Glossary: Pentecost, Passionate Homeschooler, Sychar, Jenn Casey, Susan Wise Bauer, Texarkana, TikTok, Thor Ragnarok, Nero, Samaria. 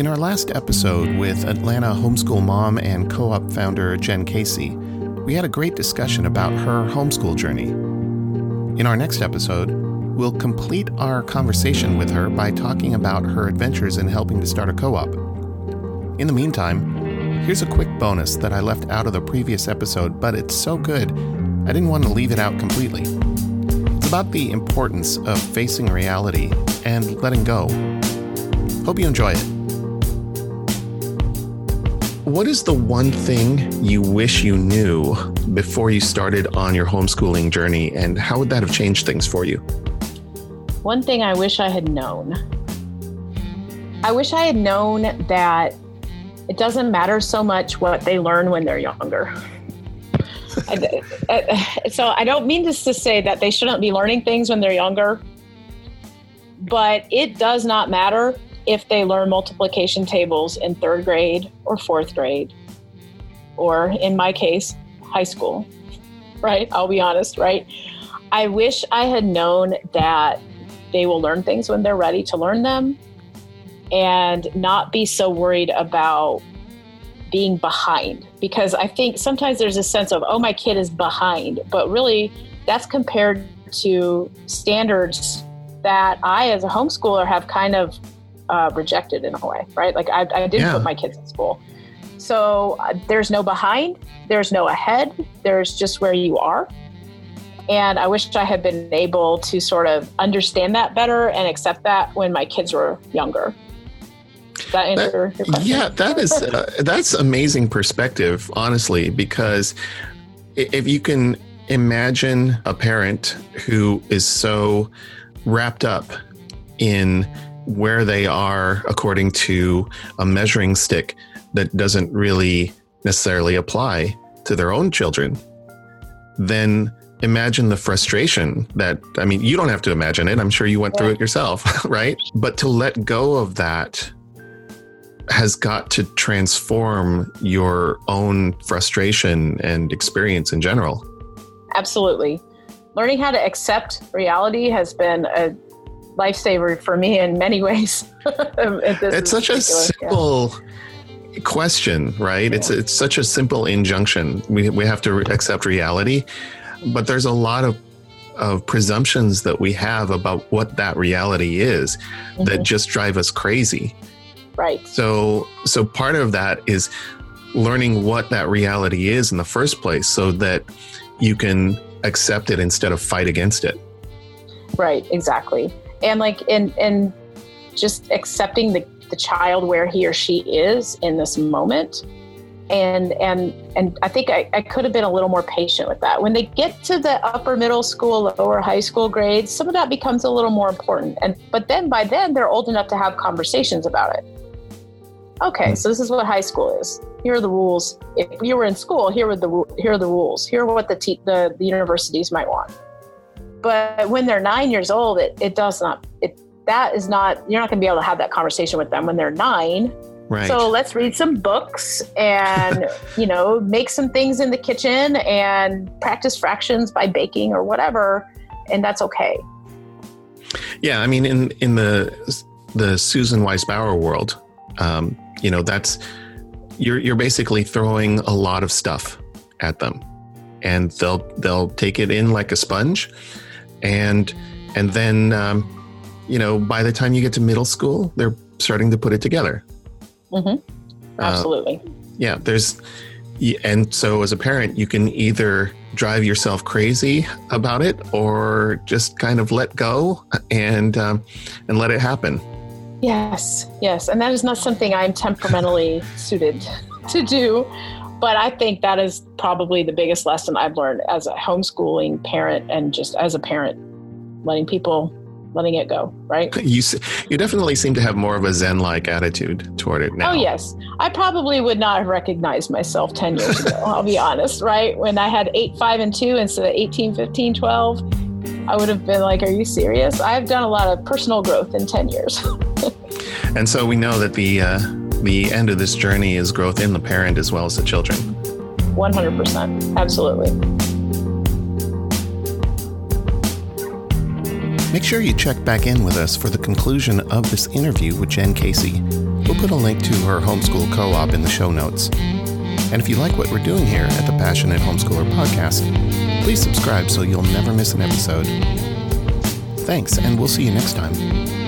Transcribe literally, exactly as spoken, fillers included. In our last episode with Atlanta homeschool mom and co-op founder Jenn Casey, we had a great discussion about her homeschool journey. In our next episode, we'll complete our conversation with her by talking about her adventures in helping to start a co-op. In the meantime, here's a quick bonus that I left out of the previous episode, but it's so good, I didn't want to leave it out completely. It's about the importance of facing reality and letting go. Hope you enjoy it. What is the one thing you wish you knew before you started on your homeschooling journey, and how would that have changed things for you? One thing I wish I had known. I wish I had known that it doesn't matter so much what they learn when they're younger. I, I, so I don't mean this to say that they shouldn't be learning things when they're younger, but it does not matter if they learn multiplication tables in third grade or fourth grade, or in my case, high school, right? I'll be honest, right? I wish I had known that they will learn things when they're ready to learn them and not be so worried about being behind. Because I think sometimes there's a sense of, oh, my kid is behind, but really that's compared to standards that I, as a homeschooler, have kind of Uh, rejected in a way, right? Like I, I didn't yeah. put my kids in school. So uh, there's no behind, there's no ahead, there's just where you are. And I wish I had been able to sort of understand that better and accept that when my kids were younger. Does that answer that, your question? Yeah, that is, uh, that's amazing perspective, honestly, because if you can imagine a parent who is so wrapped up in where they are according to a measuring stick that doesn't really necessarily apply to their own children, then imagine the frustration that, I mean, you don't have to imagine it. I'm sure you went yeah. through it yourself, right? But to let go of that has got to transform your own frustration and experience in general. Absolutely. Learning how to accept reality has been a lifesaver for me in many ways. It's such a simple yeah. question, right? Yeah. It's it's such a simple injunction. We we have to re- accept reality, but there's a lot of of presumptions that we have about what that reality is mm-hmm. that just drive us crazy. Right. So so part of that is learning what that reality is in the first place, so that you can accept it instead of fight against it. Right. Exactly. And like in, in just accepting the, the child where he or she is in this moment. And and and I think I, I could have been a little more patient with that. When they get to the upper middle school, lower high school grades, some of that becomes a little more important. And but then by then they're old enough to have conversations about it. Okay, so this is what high school is. Here are the rules. If you were in school, here were the here are the rules. Here are what the te- the, the universities might want. But when they're nine years old, it, it does not, it, that is not, you're not going to be able to have that conversation with them when they're nine. Right. So let's read some books and, you know, make some things in the kitchen and practice fractions by baking or whatever. And that's okay. Yeah. I mean, in, in the, the Susan Wise Bauer world, um, you know, that's, you're, you're basically throwing a lot of stuff at them and they'll, they'll take it in like a sponge. And and then, um, you know, by the time you get to middle school, they're starting to put it together. Mm-hmm. Absolutely. Uh, yeah. There's, and so as a parent, you can either drive yourself crazy about it or just kind of let go and um, and let it happen. Yes. Yes. And that is not something I'm temperamentally suited to do. But I think that is probably the biggest lesson I've learned as a homeschooling parent and just as a parent, letting people, letting it go, right? You you definitely seem to have more of a Zen-like attitude toward it now. Oh, yes. I probably would not have recognized myself ten years ago, I'll be honest, right? When I had eight, five, and two instead of eighteen, fifteen, twelve, I would have been like, are you serious? I've done a lot of personal growth in ten years. And so we know that the... Uh, The end of this journey is growth in the parent as well as the children. one hundred percent. Absolutely. Make sure you check back in with us for the conclusion of this interview with Jenn Casey. We'll put a link to her homeschool co-op in the show notes. And if you like what we're doing here at the Passionate Homeschooler podcast, please subscribe so you'll never miss an episode. Thanks, and we'll see you next time.